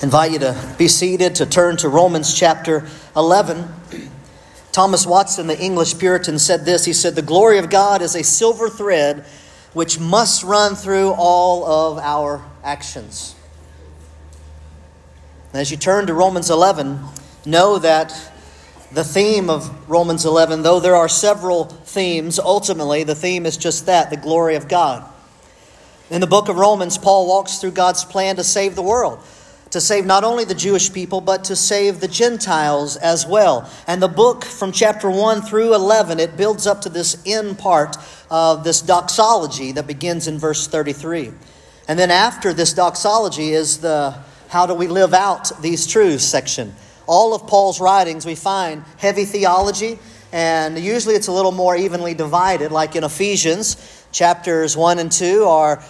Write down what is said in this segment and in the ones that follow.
Invite you to be seated, to turn to Romans chapter 11. Thomas Watson, the English Puritan, said this. He said, "The glory of God is a silver thread which must run through all of our actions." And as you turn to Romans 11, know that the theme of Romans 11, though there are several themes, ultimately the theme is just that, the glory of God. In the book of Romans, Paul walks through God's plan to save the world. To save not only the Jewish people, but to save the Gentiles as well. And the book from chapter 1 through 11, it builds up to this end part of this doxology that begins in verse 33. And then after this doxology is the how do we live out these truths section. All of Paul's writings, we find heavy theology, and usually it's a little more evenly divided, like in Ephesians. Chapters 1 and 2 are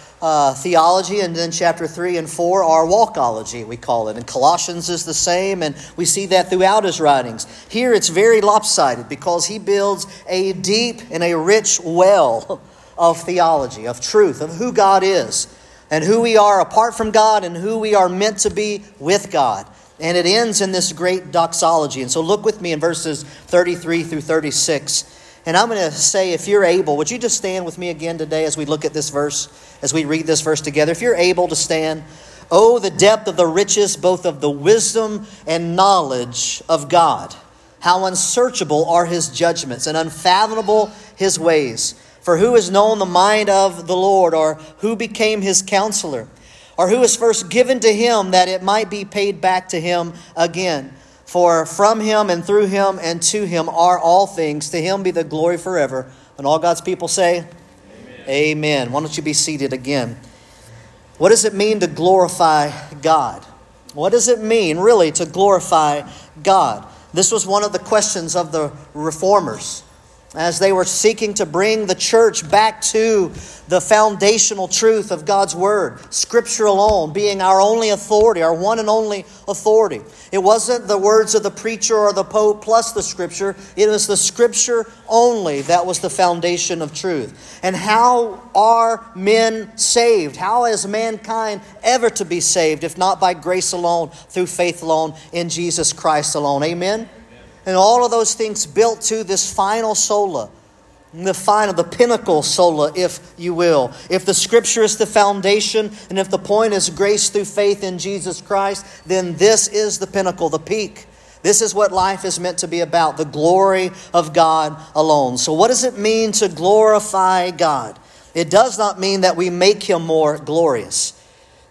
theology, and then chapter 3 and 4 are walkology, we call it. And Colossians is the same, and we see that throughout his writings. Here it's very lopsided because he builds a deep and a rich well of theology, of truth, of who God is, and who we are apart from God, and who we are meant to be with God. And it ends in this great doxology. And so look with me in verses 33 through 36. And I'm going to say, if you're able, would you just stand with me again today as we look at this verse, as we read this verse together? If you're able to stand, "Oh, the depth of the riches, both of the wisdom and knowledge of God. How unsearchable are his judgments and unfathomable his ways. For who has known the mind of the Lord, or who became his counselor? Or who was first given to him that it might be paid back to him again? For from him and through him and to him are all things. To him be the glory forever." And all God's people say, Amen. Amen. Why don't you be seated again? What does it mean to glorify God? What does it mean, really, to glorify God? This was one of the questions of the reformers as they were seeking to bring the church back to the foundational truth of God's Word, Scripture alone being our only authority, our one and only authority. It wasn't the words of the preacher or the Pope plus the Scripture. It was the Scripture only that was the foundation of truth. And how are men saved? How is mankind ever to be saved if not by grace alone, through faith alone, in Jesus Christ alone? Amen? Amen. And all of those things built to this final sola. The pinnacle sola, if you will. If the Scripture is the foundation, and if the point is grace through faith in Jesus Christ, then this is the pinnacle, the peak. This is what life is meant to be about, the glory of God alone. So what does it mean to glorify God? It does not mean that we make him more glorious.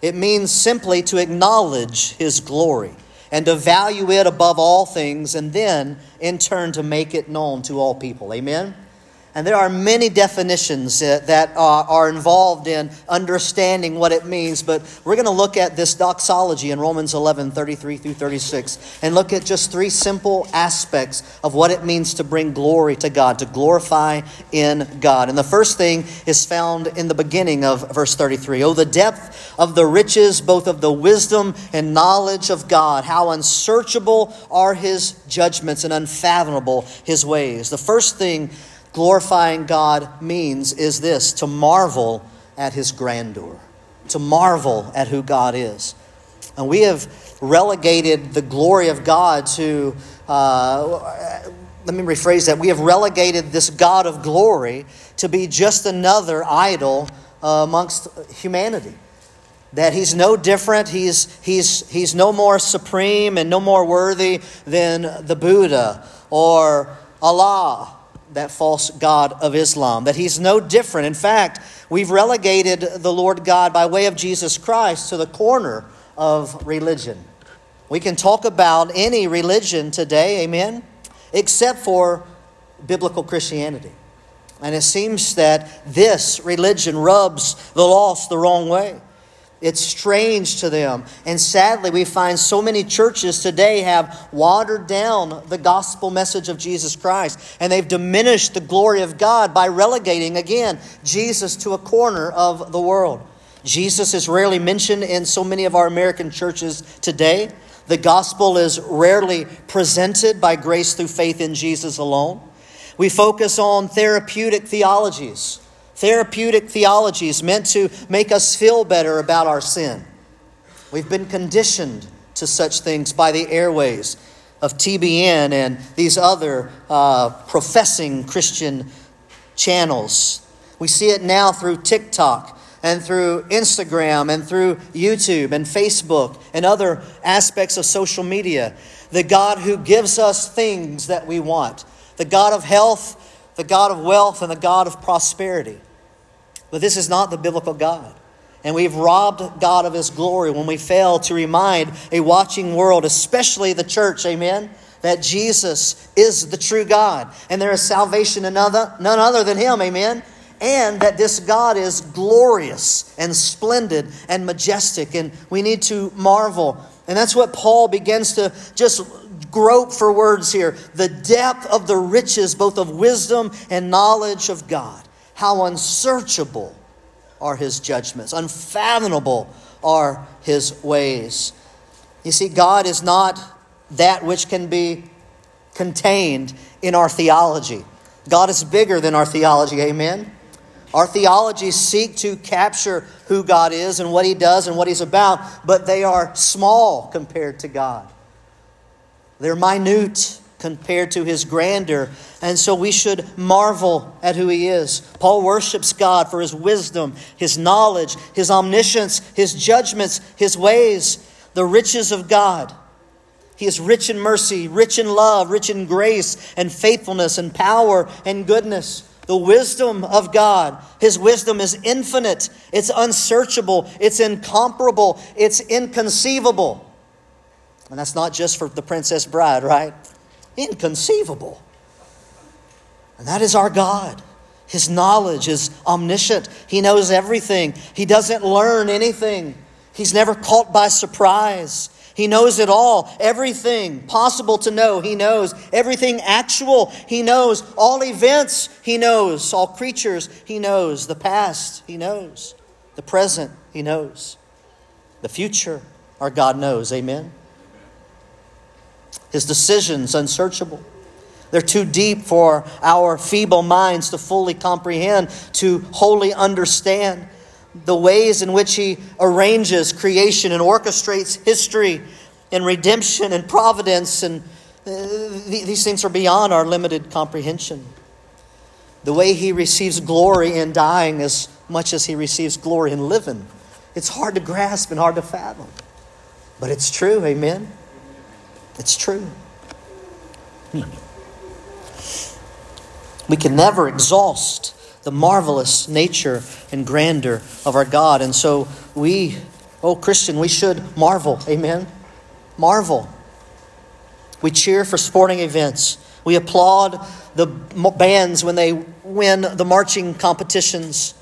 It means simply to acknowledge his glory and to value it above all things, and then in turn to make it known to all people. Amen? And there are many definitions that are involved in understanding what it means, but we're going to look at this doxology in Romans 11, 33 through 36, and look at just three simple aspects of what it means to bring glory to God, to glorify in God. And the first thing is found in the beginning of verse 33. "Oh, the depth of the riches, both of the wisdom and knowledge of God. How unsearchable are his judgments and unfathomable his ways." The first thing glorifying God means is this: to marvel at his grandeur, to marvel at who God is. And we have relegated the glory of God to, let me rephrase that, we have relegated this God of glory to be just another idol amongst humanity. That he's no different, he's no more supreme and no more worthy than the Buddha or Allah, that false god of Islam, that he's no different. In fact, we've relegated the Lord God by way of Jesus Christ to the corner of religion. We can talk about any religion today, amen, except for biblical Christianity. And it seems that this religion rubs the lost the wrong way. It's strange to them. And sadly, we find so many churches today have watered down the gospel message of Jesus Christ. And they've diminished the glory of God by relegating, again, Jesus to a corner of the world. Jesus is rarely mentioned in so many of our American churches today. The gospel is rarely presented by grace through faith in Jesus alone. We focus on therapeutic theologies. Therapeutic theology is meant to make us feel better about our sin. We've been conditioned to such things by the airways of TBN and these other professing Christian channels. We see it now through TikTok and through Instagram and through YouTube and Facebook and other aspects of social media. The God who gives us things that we want. The God of health, the God of wealth, and the God of prosperity. But this is not the biblical God. And we've robbed God of His glory when we fail to remind a watching world, especially the church, amen, that Jesus is the true God. And there is salvation in none other than Him, amen. And that this God is glorious and splendid and majestic. And we need to marvel. And that's what Paul begins to just grope for words here. The depth of the riches, both of wisdom and knowledge of God. How unsearchable are His judgments. Unfathomable are His ways. You see, God is not that which can be contained in our theology. God is bigger than our theology, amen? Our theologies seek to capture who God is and what He does and what He's about, but they are small compared to God. They're minute compared to His grandeur, and so we should marvel at who He is. Paul worships God for His wisdom, His knowledge, His omniscience, His judgments, His ways, the riches of God. He is rich in mercy, rich in love, rich in grace and faithfulness and power and goodness. The wisdom of God. His wisdom is infinite. It's unsearchable. It's incomparable. It's inconceivable. And that's not just for the Princess Bride, right? Inconceivable. And that is our God. His knowledge is omniscient. He knows everything. He doesn't learn anything. He's never caught by surprise. He knows it all, everything possible to know. He knows everything actual. He knows all events. He knows all creatures. He knows the past. He knows the present. He knows the future. Our God knows. Amen. His decisions unsearchable. They're too deep for our feeble minds to fully comprehend, to wholly understand. The ways in which He arranges creation and orchestrates history and redemption and providence. And these things are beyond our limited comprehension. The way He receives glory in dying as much as He receives glory in living. It's hard to grasp and hard to fathom. But it's true, amen? It's true. We can never exhaust the marvelous nature and grandeur of our God. And so we, Christian, we should marvel. Amen? Marvel. We cheer for sporting events. We applaud the bands when they win the marching competitions.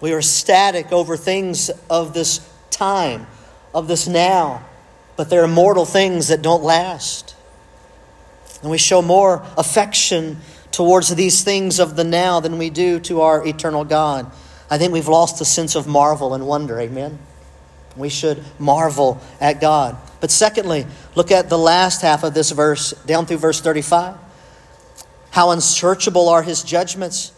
We are ecstatic over things of this time, of this now. But they're immortal things that don't last. And we show more affection towards these things of the now than we do to our eternal God. I think we've lost the sense of marvel and wonder, amen? We should marvel at God. But secondly, look at the last half of this verse, down through verse 35. How unsearchable are His judgments.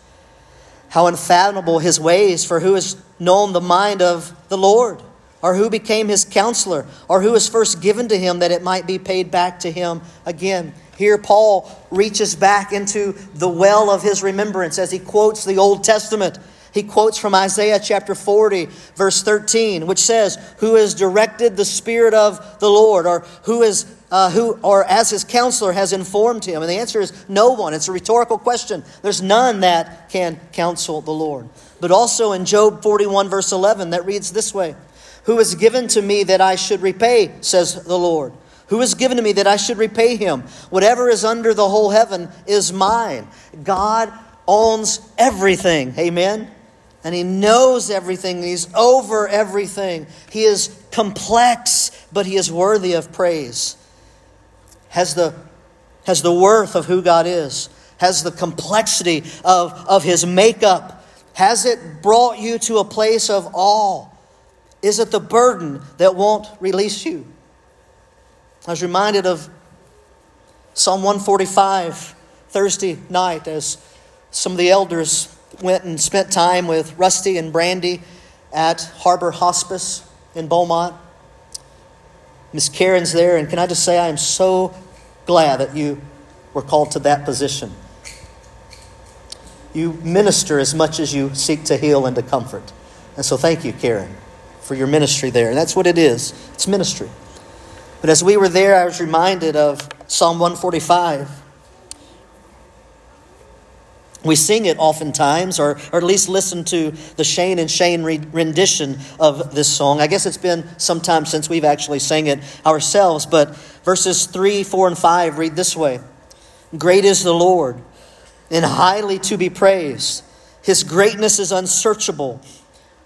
How unfathomable His ways, for who has known the mind of the Lord? Or who became His counselor? Or who was first given to Him that it might be paid back to Him again? Here Paul reaches back into the well of his remembrance as he quotes the Old Testament. He quotes from Isaiah chapter 40, verse 13, which says, "Who has directed the Spirit of the Lord, or as His counselor has informed Him?" And the answer is no one. It's a rhetorical question. There's none that can counsel the Lord. But also in Job 41, verse 11, that reads this way, "Who is given to me that I should repay, says the Lord? Who is given to me that I should repay him? Whatever is under the whole heaven is mine." God owns everything. Amen? And He knows everything. He's over everything. He is complex, but He is worthy of praise. Has the worth of who God is. Has the complexity of His makeup. Has it brought you to a place of awe? Is it the burden that won't release you? I was reminded of Psalm 145 Thursday night as some of the elders went and spent time with Rusty and Brandy at Harbor Hospice in Beaumont. Miss Karen's there, and can I just say I am so glad that you were called to that position. You minister as much as you seek to heal and to comfort. And so thank you, Karen, for your ministry there. And that's what it is. It's ministry. But as we were there, I was reminded of Psalm 145. We sing it oftentimes, or at least listen to the Shane and Shane rendition of this song. I guess it's been some time since we've actually sang it ourselves, but verses 3, 4, and 5 read this way. Great is the Lord, and highly to be praised. His greatness is unsearchable.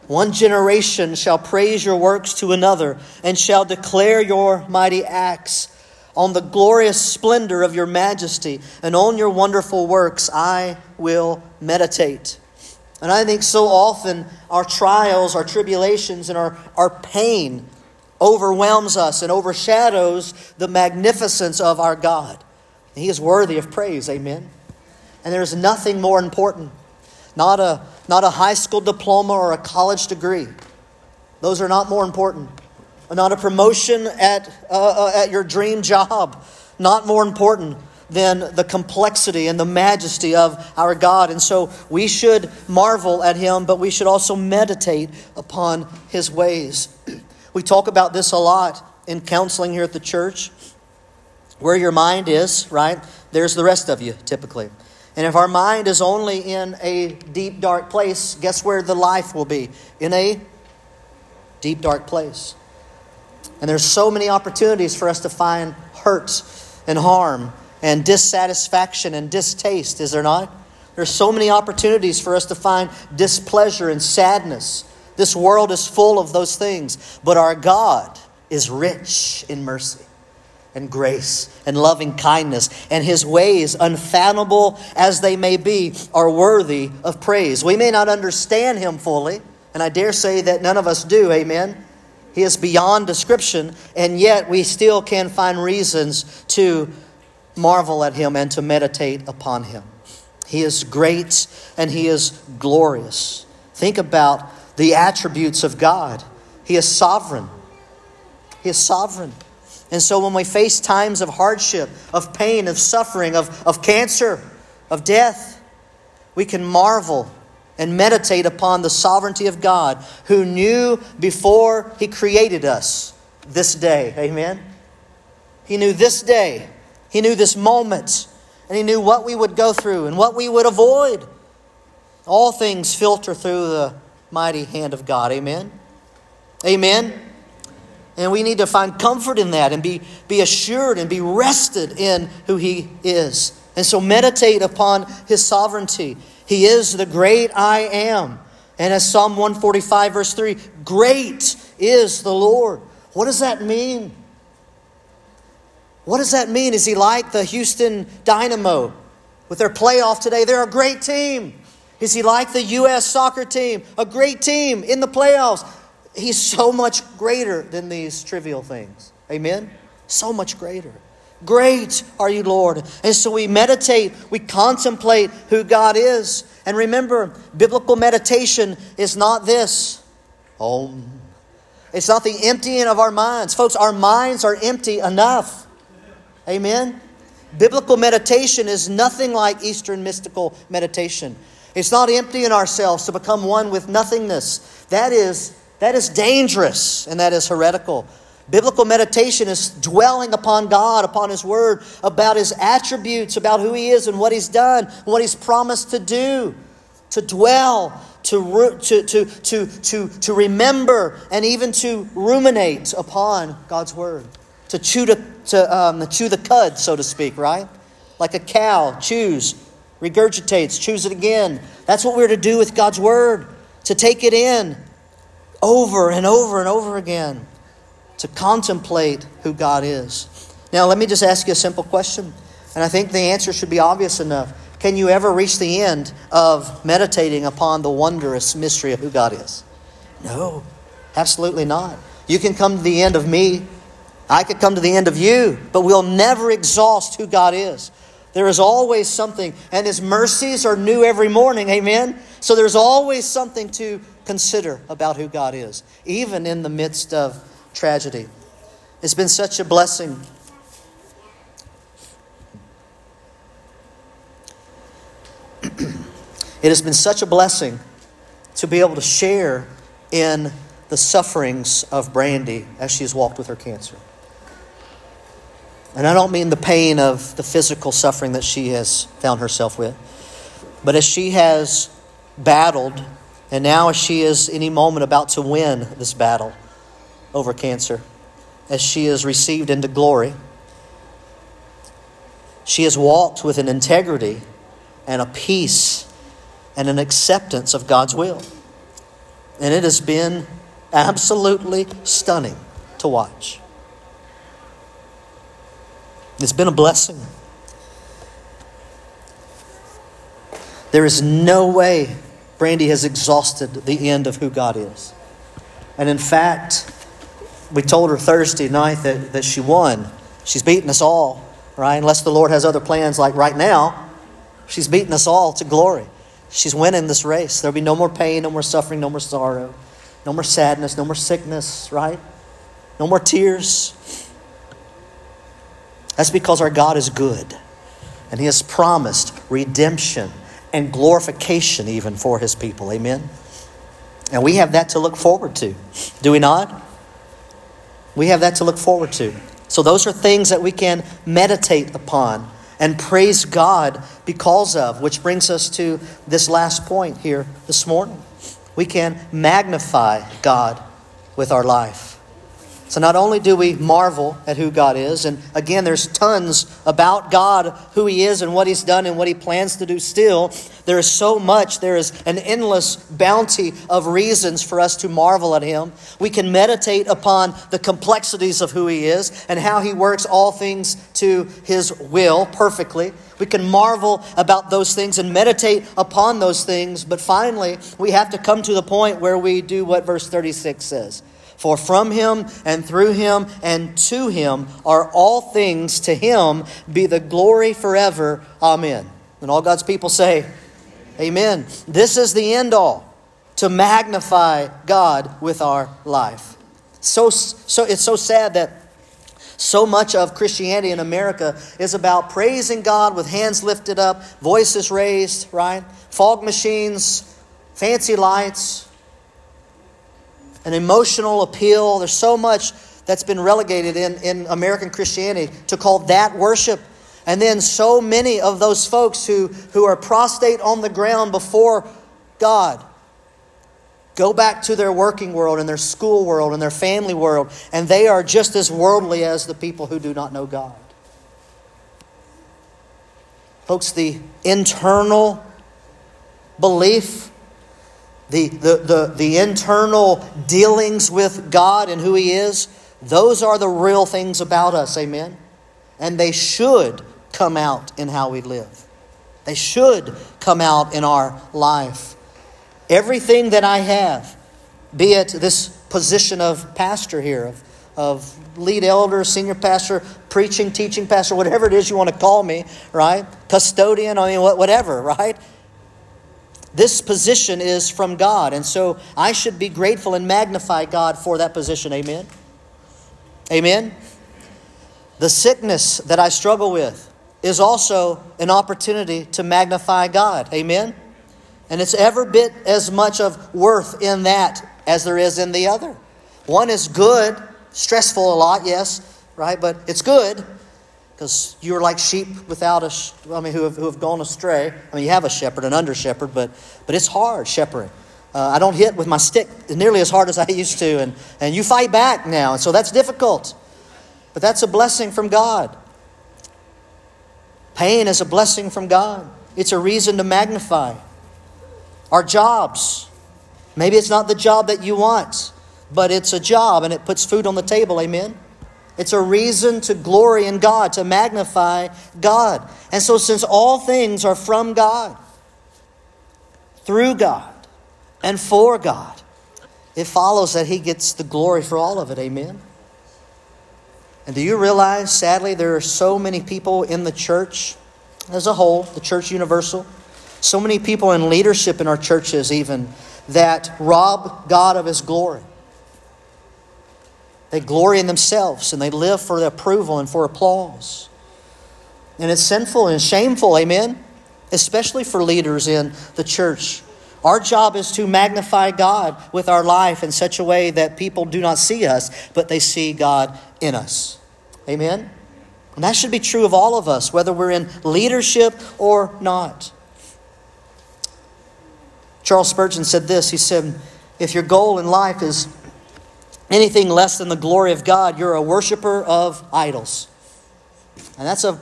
One generation shall praise your works to another, and shall declare your mighty acts. On the glorious splendor of your majesty and on your wonderful works, I will meditate. And I think so often our trials, our tribulations, and our pain overwhelms us and overshadows the magnificence of our God. And He is worthy of praise, amen? And there is nothing more important, not a high school diploma or a college degree. Those are not more important. Not a promotion at your dream job, not more important than the complexity and the majesty of our God. And so we should marvel at Him, but we should also meditate upon His ways. We talk about this a lot in counseling here at the church. Where your mind is, right, there's the rest of you typically. And if our mind is only in a deep, dark place, guess where the life will be? In a deep, dark place. And there's so many opportunities for us to find hurt and harm and dissatisfaction and distaste, is there not? There's so many opportunities for us to find displeasure and sadness. This world is full of those things. But our God is rich in mercy and grace and loving kindness. And His ways, unfathomable as they may be, are worthy of praise. We may not understand Him fully. And I dare say that none of us do, amen? He is beyond description, and yet we still can find reasons to marvel at Him and to meditate upon Him. He is great and He is glorious. Think about the attributes of God. He is sovereign. He is sovereign. And so when we face times of hardship, of pain, of suffering, of cancer, of death, we can marvel and meditate upon the sovereignty of God, who knew before He created us this day. Amen? He knew this day. He knew this moment. And He knew what we would go through and what we would avoid. All things filter through the mighty hand of God. Amen? Amen? And we need to find comfort in that and be assured and be rested in who He is. And so meditate upon His sovereignty. He is the great I am. And as Psalm 145 verse 3, great is the Lord. What does that mean? What does that mean? Is He like the Houston Dynamo with their playoff today? They're a great team. Is He like the U.S. soccer team? A great team in the playoffs. He's so much greater than these trivial things. Amen? So much greater. Great are you, Lord. And so we meditate, we contemplate who God is. And remember, biblical meditation is not this. It's not the emptying of our minds. Folks, our minds are empty enough. Amen? Biblical meditation is nothing like Eastern mystical meditation. It's not emptying ourselves to become one with nothingness. That is dangerous, and that is heretical. Biblical meditation is dwelling upon God, upon His Word, about His attributes, about who He is and what He's done, what He's promised to do, to dwell, to remember, and even to ruminate upon God's Word, to chew the cud, so to speak, right? Like a cow chews, regurgitates, chews it again. That's what we're to do with God's Word, to take it in over and over and over again. To contemplate who God is. Now, let me just ask you a simple question. And I think the answer should be obvious enough. Can you ever reach the end of meditating upon the wondrous mystery of who God is? No, absolutely not. You can come to the end of me. I could come to the end of you. But we'll never exhaust who God is. There is always something. And His mercies are new every morning. Amen? So there's always something to consider about who God is. Even in the midst of tragedy. It's been such a blessing. It has been such a blessing to be able to share in the sufferings of Brandy as she has walked with her cancer. And I don't mean the pain of the physical suffering that she has found herself with, but as she has battled, and now as she is any moment about to win this battle over cancer, as she is received into glory, she has walked with an integrity and a peace and an acceptance of God's will. And it has been absolutely stunning to watch. It's been a blessing. There is no way Brandy has exhausted the end of who God is. And in fact, we told her Thursday night that she won. She's beaten us all, right? Unless the Lord has other plans like right now, she's beaten us all to glory. She's winning this race. There'll be no more pain, no more suffering, no more sorrow, no more sadness, no more sickness, right? No more tears. That's because our God is good. And He has promised redemption and glorification even for His people. Amen? And we have that to look forward to. Do we not? We have that to look forward to. So those are things that we can meditate upon and praise God because of, which brings us to this last point here this morning. We can magnify God with our life. So not only do we marvel at who God is, and again, there's tons about God, who He is and what He's done and what He plans to do still. There is so much. There is an endless bounty of reasons for us to marvel at Him. We can meditate upon the complexities of who He is and how He works all things to His will perfectly. We can marvel about those things and meditate upon those things. But finally, we have to come to the point where we do what verse 36 says. For from Him and through Him and to Him are all things. To Him be the glory forever. Amen. And all God's people say, amen. This is the end all, to magnify God with our life. So it's so sad that so much of Christianity in America is about praising God with hands lifted up, voices raised, right? Fog machines, fancy lights, an emotional appeal. There's so much that's been relegated in American Christianity to call that worship. And then so many of those folks who are prostrate on the ground before God go back to their working world and their school world and their family world, and they are just as worldly as the people who do not know God. Folks, the internal belief, the internal dealings with God and who He is, those are the real things about us, amen? And they should come out in how we live. They should come out in our life. Everything that I have, be it this position of pastor here, of lead elder, senior pastor, preaching, teaching pastor, whatever it is you want to call me, right? Custodian, whatever, right? This position is from God, and so I should be grateful and magnify God for that position. Amen? Amen? The sickness that I struggle with is also an opportunity to magnify God. Amen? And it's every bit as much of worth in that as there is in the other. One is good, stressful a lot, yes, right? But it's good because you are like sheep without who have gone astray. I mean, you have a shepherd, an under shepherd, but it's hard shepherding. I don't hit with my stick nearly as hard as I used to, and you fight back now, and so that's difficult. But that's a blessing from God. Pain is a blessing from God. It's a reason to magnify. Our jobs. Maybe it's not the job that you want, but it's a job and it puts food on the table, amen? It's a reason to glory in God, to magnify God. And so since all things are from God, through God, and for God, it follows that He gets the glory for all of it, amen? And do you realize, sadly, there are so many people in the church as a whole, the church universal, so many people in leadership in our churches even, that rob God of His glory. They glory in themselves and they live for the approval and for applause. And it's sinful and shameful, amen? Especially for leaders in the church. Our job is to magnify God with our life in such a way that people do not see us, but they see God in us. Amen? And that should be true of all of us, whether we're in leadership or not. Charles Spurgeon said this. He said, if your goal in life is anything less than the glory of God, you're a worshiper of idols. And that's a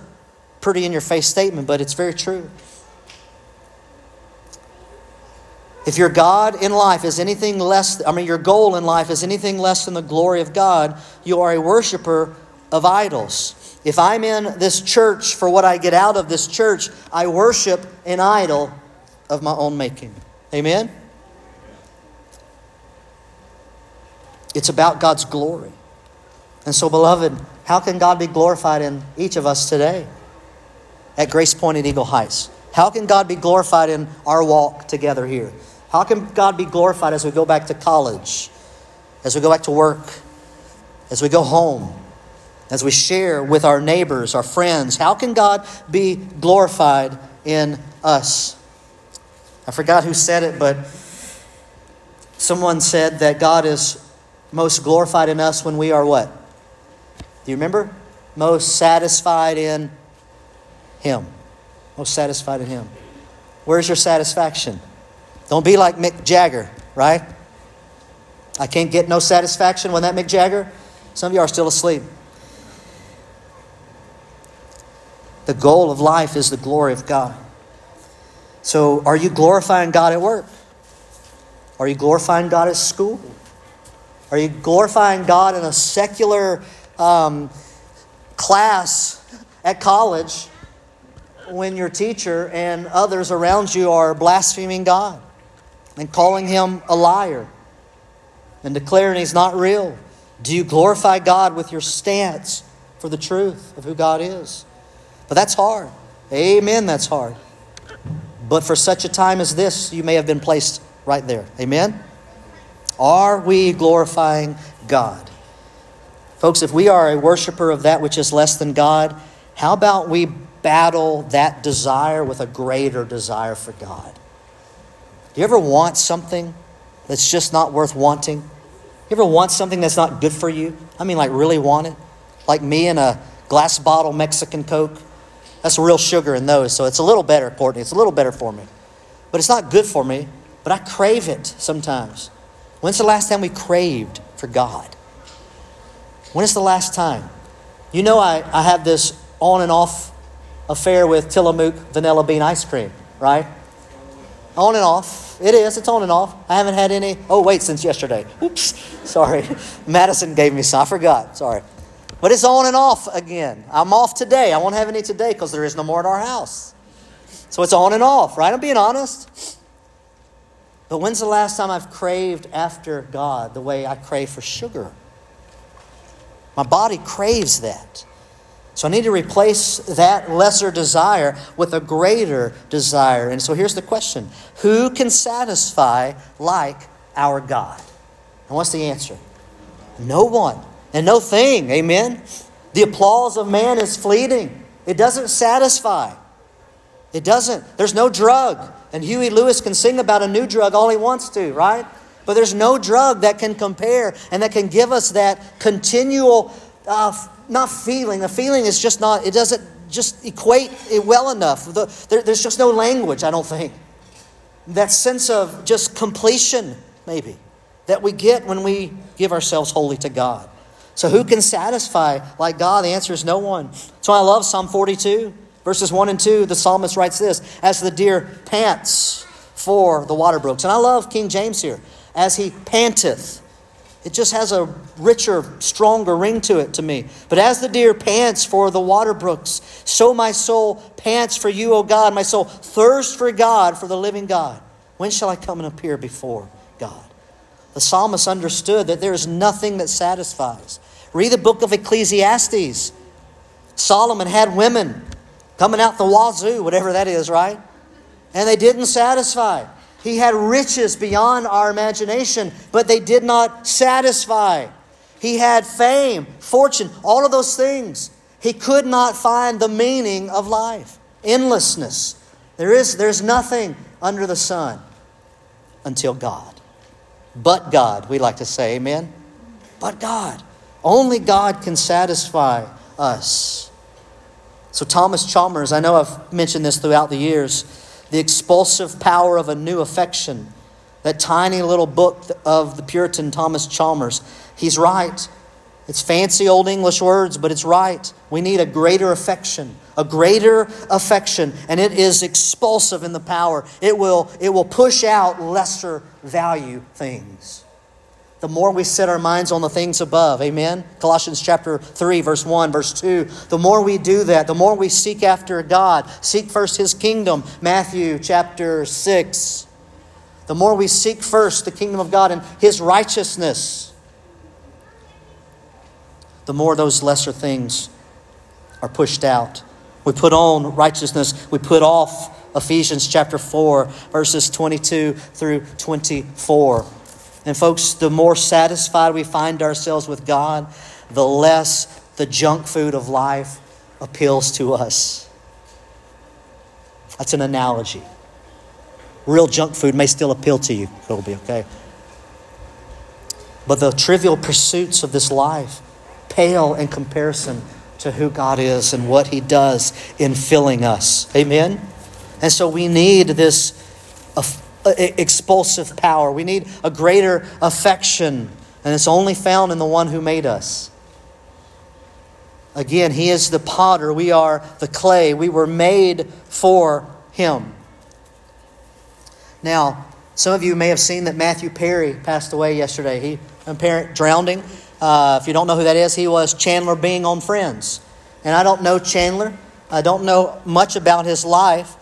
pretty in-your-face statement, but it's very true. If your God in life is anything less, your goal in life is anything less than the glory of God, you are a worshiper of idols. If I'm in this church for what I get out of this church, I worship an idol of my own making. Amen? It's about God's glory. And so, beloved, how can God be glorified in each of us today at Grace Point and Eagle Heights? How can God be glorified in our walk together here? How can God be glorified as we go back to college, as we go back to work, as we go home, as we share with our neighbors, our friends? How can God be glorified in us? I forgot who said it, but someone said that God is most glorified in us when we are what? Do you remember? Most satisfied in Him. Most satisfied in Him. Where's your satisfaction? Don't be like Mick Jagger, right? I can't get no satisfaction when that Mick Jagger. Some of you are still asleep. The goal of life is the glory of God. So are you glorifying God at work? Are you glorifying God at school? Are you glorifying God in a secular class at college when your teacher and others around you are blaspheming God and calling Him a liar and declaring He's not real? Do you glorify God with your stance for the truth of who God is? But that's hard. Amen, that's hard. But for such a time as this, you may have been placed right there. Amen? Are we glorifying God? Folks, if we are a worshiper of that which is less than God, how about we battle that desire with a greater desire for God? Do you ever want something that's just not worth wanting? You ever want something that's not good for you? Like really want it? Like me and a glass bottle Mexican Coke. That's real sugar in those, so it's a little better, Courtney. It's a little better for me. But it's not good for me, but I crave it sometimes. When's the last time we craved for God? When is the last time? You know I have this on and off affair with Tillamook vanilla bean ice cream, right? On and off. It is. It's on and off. I haven't had any. Oh, wait, since yesterday. Oops. Sorry. Madison gave me some. I forgot. Sorry. But it's on and off again. I'm off today. I won't have any today because there is no more at our house. So it's on and off, right? I'm being honest. But when's the last time I've craved after God the way I crave for sugar? My body craves that. So I need to replace that lesser desire with a greater desire. And so here's the question. Who can satisfy like our God? And what's the answer? No one. And no thing, amen? The applause of man is fleeting. It doesn't satisfy. It doesn't. There's no drug. And Huey Lewis can sing about a new drug all he wants to, right? But there's no drug that can compare and that can give us that continual, not feeling. The feeling is just not, it doesn't just equate it well enough. There's just no language, I don't think. That sense of just completion, maybe, that we get when we give ourselves wholly to God. So who can satisfy like God? The answer is no one. That's why I love Psalm 42, verses 1 and 2. The psalmist writes this, as the deer pants for the water brooks. And I love King James here. As he panteth. It just has a richer, stronger ring to it to me. But as the deer pants for the water brooks, so my soul pants for you, O God. My soul thirsts for God, for the living God. When shall I come and appear before God? The psalmist understood that there is nothing that satisfies. Read the book of Ecclesiastes. Solomon had women coming out the wazoo, whatever that is, right? And they didn't satisfy. He had riches beyond our imagination, but they did not satisfy. He had fame, fortune, all of those things. He could not find the meaning of life. Endlessness. There's nothing under the sun until God. But God, we like to say, amen? But God. Only God can satisfy us. So Thomas Chalmers, I know I've mentioned this throughout the years, the expulsive power of a new affection. That tiny little book of the Puritan Thomas Chalmers. He's right. It's fancy old English words, but it's right. We need a greater affection, and it is expulsive in the power. It will push out lesser value things. The more we set our minds on the things above, amen? Colossians chapter 3, verse 1, verse 2. The more we do that, the more we seek after God. Seek first His kingdom, Matthew chapter 6. The more we seek first the kingdom of God and His righteousness, the more those lesser things are pushed out. We put on righteousness. We put off Ephesians chapter 4, verses 22 through 24. And folks, the more satisfied we find ourselves with God, the less the junk food of life appeals to us. That's an analogy. Real junk food may still appeal to you. It'll be okay. But the trivial pursuits of this life pale in comparison to who God is and what He does in filling us. Amen? And so we need this expulsive power. We need a greater affection. And it's only found in the one who made us. Again, He is the potter. We are the clay. We were made for Him. Now, some of you may have seen that Matthew Perry passed away yesterday. He apparent drowning. If you don't know who that is, he was Chandler Bing on Friends. And I don't know Chandler. I don't know much about his life.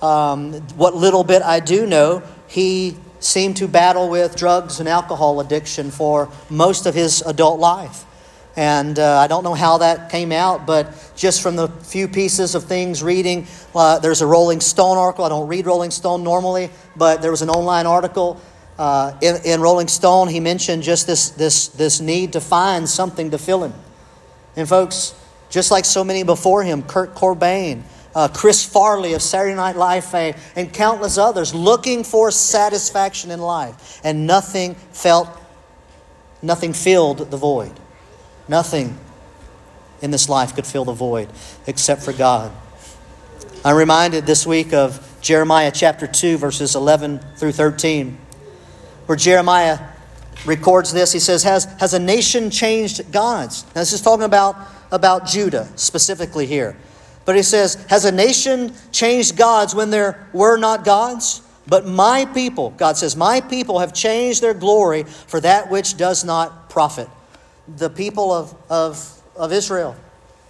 What little bit I do know, he seemed to battle with drugs and alcohol addiction for most of his adult life. And I don't know how that came out, but just from the few pieces of things reading, there's a Rolling Stone article. I don't read Rolling Stone normally, but there was an online article in Rolling Stone. He mentioned just this need to find something to fill him. And folks, just like so many before him, Kurt Cobain, Chris Farley of Saturday Night Live fame, and countless others looking for satisfaction in life, and nothing filled the void. Nothing in this life could fill the void except for God. I'm reminded this week of Jeremiah chapter 2, verses 11 through 13, where Jeremiah records this. He says, Has a nation changed gods? Now, this is talking about Judah specifically here. But he says, has a nation changed gods when there were not gods? But my people, God says, my people have changed their glory for that which does not profit. The people of Israel,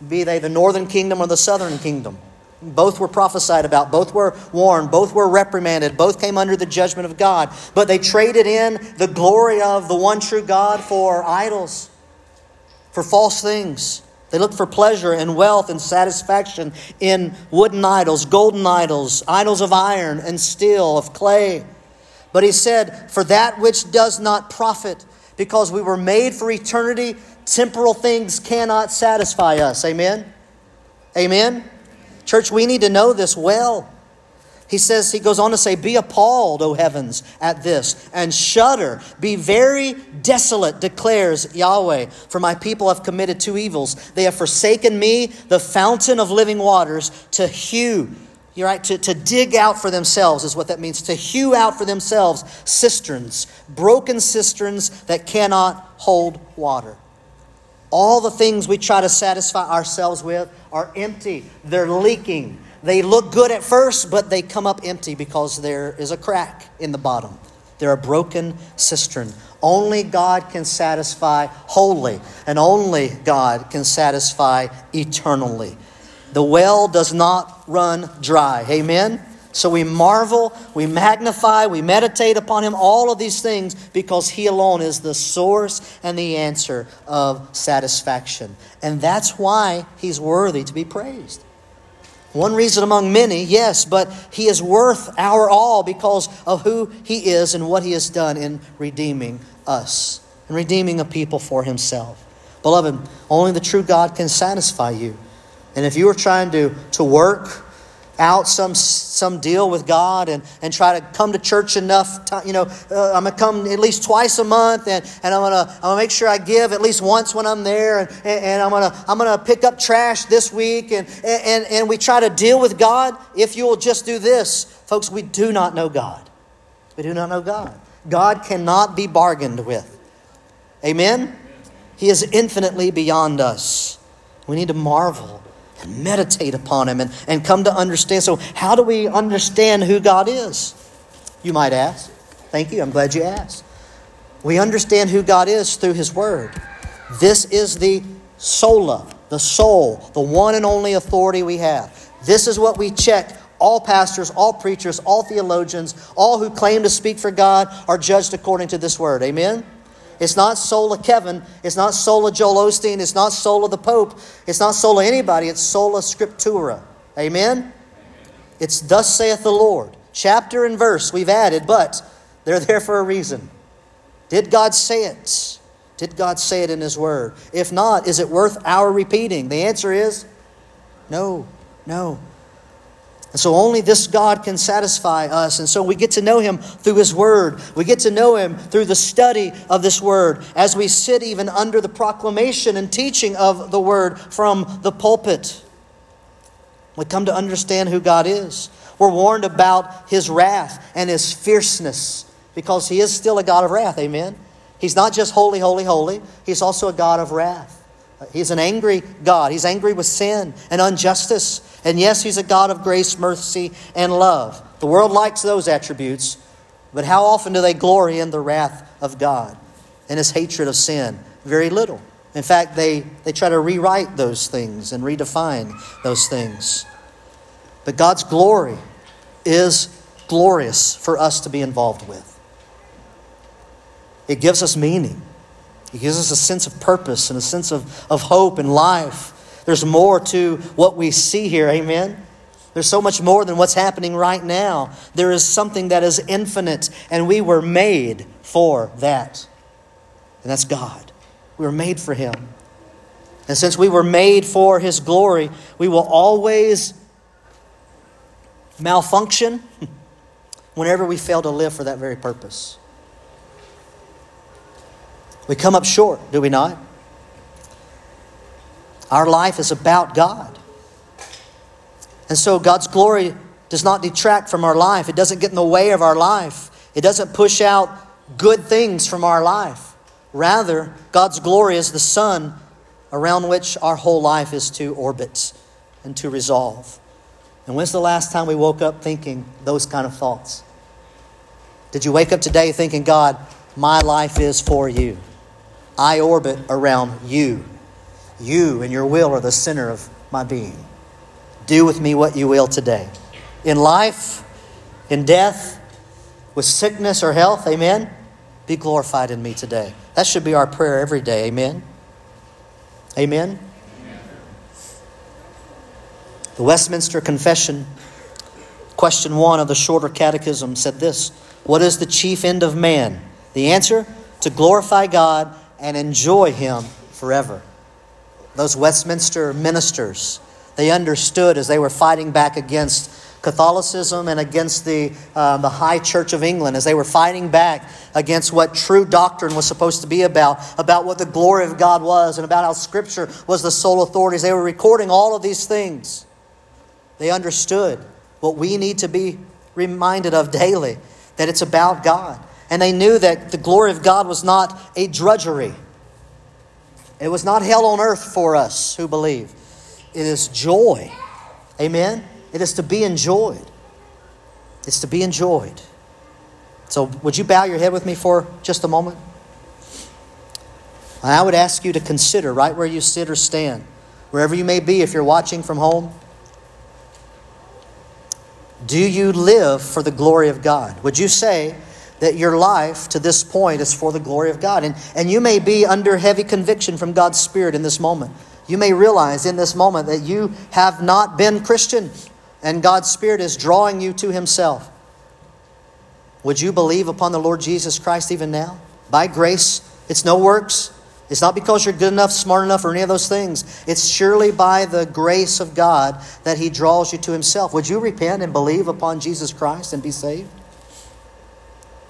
be they the northern kingdom or the southern kingdom, both were prophesied about, both were warned, both were reprimanded, both came under the judgment of God. But they traded in the glory of the one true God for idols, for false things. They looked for pleasure and wealth and satisfaction in wooden idols, golden idols, idols of iron and steel, of clay. But he said, for that which does not profit, because we were made for eternity, temporal things cannot satisfy us. Amen? Amen? Church, we need to know this well. He goes on to say, be appalled, O heavens, at this, and shudder. Be very desolate, declares Yahweh. For my people have committed two evils. They have forsaken me, the fountain of living waters, to hew. You're right, to dig out for themselves is what that means. To hew out for themselves cisterns, broken cisterns that cannot hold water. All the things we try to satisfy ourselves with are empty. They're leaking. They look good at first, but they come up empty because there is a crack in the bottom. They're a broken cistern. Only God can satisfy wholly, and only God can satisfy eternally. The well does not run dry. Amen? So we marvel, we magnify, we meditate upon Him, all of these things, because He alone is the source and the answer of satisfaction. And that's why He's worthy to be praised. One reason among many, yes, but He is worth our all because of who He is and what He has done in redeeming us. and redeeming a people for himself. Beloved, only the true God can satisfy you. And if you are trying to work out some deal with God and try to come to church enough time, I'm going to come at least twice a month and I'm going to make sure I give at least once when I'm there and I'm going to pick up trash this week and we try to deal with God. If you will just do this, folks, we do not know God. We do not know God. God cannot be bargained with. Amen? He is infinitely beyond us. We need to marvel and meditate upon him and come to understand. So how do we understand who God is? You might ask. Thank you. I'm glad you asked. We understand who God is through his word. This is the sola, the soul, the one and only authority we have. This is what we check. All pastors, all preachers, all theologians, all who claim to speak for God are judged according to this word. Amen? It's not sola Kevin. It's not sola Joel Osteen. It's not sola the Pope. It's not sola anybody. It's sola scriptura. Amen? Amen? It's thus saith the Lord. Chapter and verse we've added, but they're there for a reason. Did God say it? Did God say it in his word? If not, is it worth our repeating? The answer is no. And so only this God can satisfy us. And so we get to know him through his word. We get to know him through the study of this word as we sit even under the proclamation and teaching of the word from the pulpit. We come to understand who God is. We're warned about his wrath and his fierceness because he is still a God of wrath. Amen. He's not just holy, holy, holy. He's also a God of wrath. He's an angry God. He's angry with sin and injustice. And yes, he's a God of grace, mercy, and love. The world likes those attributes, but how often do they glory in the wrath of God and his hatred of sin? Very little. In fact, they try to rewrite those things and redefine those things. But God's glory is glorious for us to be involved with. It gives us meaning. It gives us a sense of purpose and a sense of hope and life. There's more to what we see here, amen? There's so much more than what's happening right now. There is something that is infinite, and we were made for that. And that's God. We were made for him. And since we were made for his glory, we will always malfunction whenever we fail to live for that very purpose. We come up short, do we not? Our life is about God. And so God's glory does not detract from our life. It doesn't get in the way of our life. It doesn't push out good things from our life. Rather, God's glory is the sun around which our whole life is to orbit and to resolve. And when's the last time we woke up thinking those kind of thoughts? Did you wake up today thinking, God, my life is for you. I orbit around you. You and your will are the center of my being. Do with me what you will today. In life, in death, with sickness or health, amen? Be glorified in me today. That should be our prayer every day, amen? Amen? Amen. The Westminster Confession, question 1 of the Shorter Catechism said this, what is the chief end of man? The answer, to glorify God and enjoy him forever. Those Westminster ministers, they understood as they were fighting back against Catholicism and against the High Church of England, as they were fighting back against what true doctrine was supposed to be about what the glory of God was and about how Scripture was the sole authority. As they were recording all of these things, they understood what we need to be reminded of daily, that it's about God. And they knew that the glory of God was not a drudgery. It was not hell on earth for us who believe. It is joy. Amen? It is to be enjoyed. It's to be enjoyed. So would you bow your head with me for just a moment? I would ask you to consider right where you sit or stand, wherever you may be if you're watching from home. Do you live for the glory of God? Would you say that your life to this point is for the glory of God? And you may be under heavy conviction from God's Spirit in this moment. You may realize in this moment that you have not been Christian and God's Spirit is drawing you to himself. Would you believe upon the Lord Jesus Christ even now? By grace, It's no works. It's not because you're good enough, smart enough, or any of those things. It's surely by the grace of God that He draws you to Himself. Would you repent and believe upon Jesus Christ and be saved?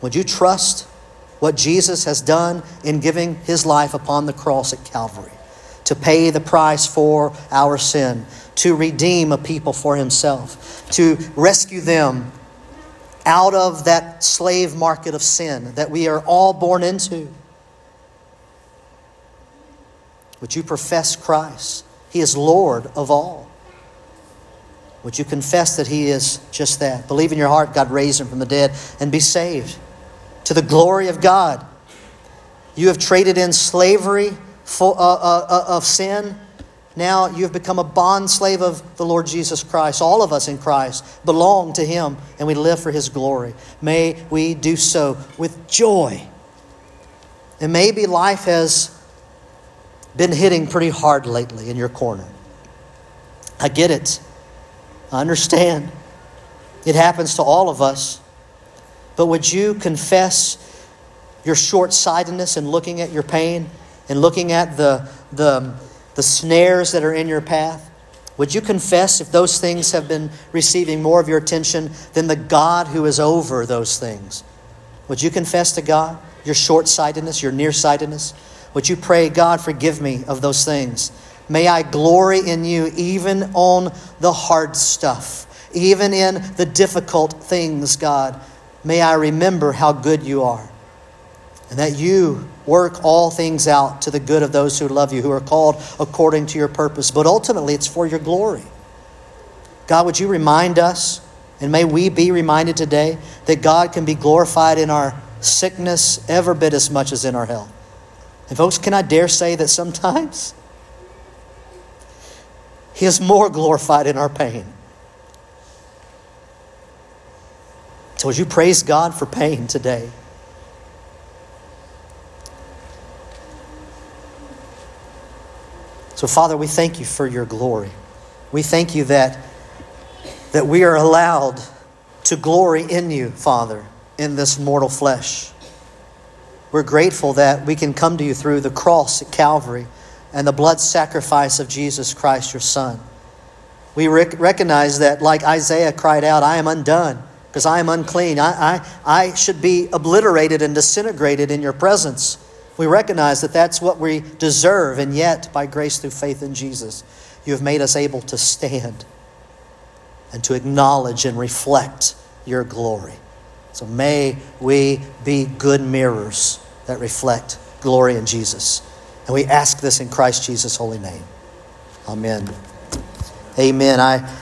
Would you trust what Jesus has done in giving His life upon the cross at Calvary to pay the price for our sin, to redeem a people for Himself, to rescue them out of that slave market of sin that we are all born into? Would you profess Christ? He is Lord of all. Would you confess that He is just that? Believe in your heart God raised Him from the dead and be saved to the glory of God. You have traded in slavery of sin. Now you've become a bond slave of the Lord Jesus Christ. All of us in Christ belong to Him and we live for His glory. May we do so with joy. And maybe life has been hitting pretty hard lately in your corner. I get it. I understand. It happens to all of us. But would you confess your short-sightedness in looking at your pain and looking at the snares that are in your path? Would you confess if those things have been receiving more of your attention than the God who is over those things? Would you confess to God your short-sightedness, your nearsightedness? Would you pray, God, forgive me of those things. May I glory in You even on the hard stuff, even in the difficult things, God. May I remember how good You are and that You work all things out to the good of those who love You, who are called according to Your purpose. But ultimately, it's for Your glory. God, would You remind us, and may we be reminded today, that God can be glorified in our sickness ever bit as much as in our health. And folks, can I dare say that sometimes He is more glorified in our pain. So would you praise God for pain today? So Father, we thank You for Your glory. We thank You that we are allowed to glory in You, Father, in this mortal flesh. We're grateful that we can come to You through the cross at Calvary and the blood sacrifice of Jesus Christ, Your Son. We recognize that, like Isaiah cried out, I am undone because I am unclean. I should be obliterated and disintegrated in Your presence. We recognize that that's what we deserve, and yet, by grace through faith in Jesus, You have made us able to stand and to acknowledge and reflect Your glory. So may we be good mirrors that reflect glory in Jesus. And we ask this in Christ Jesus' holy name. Amen. Amen. I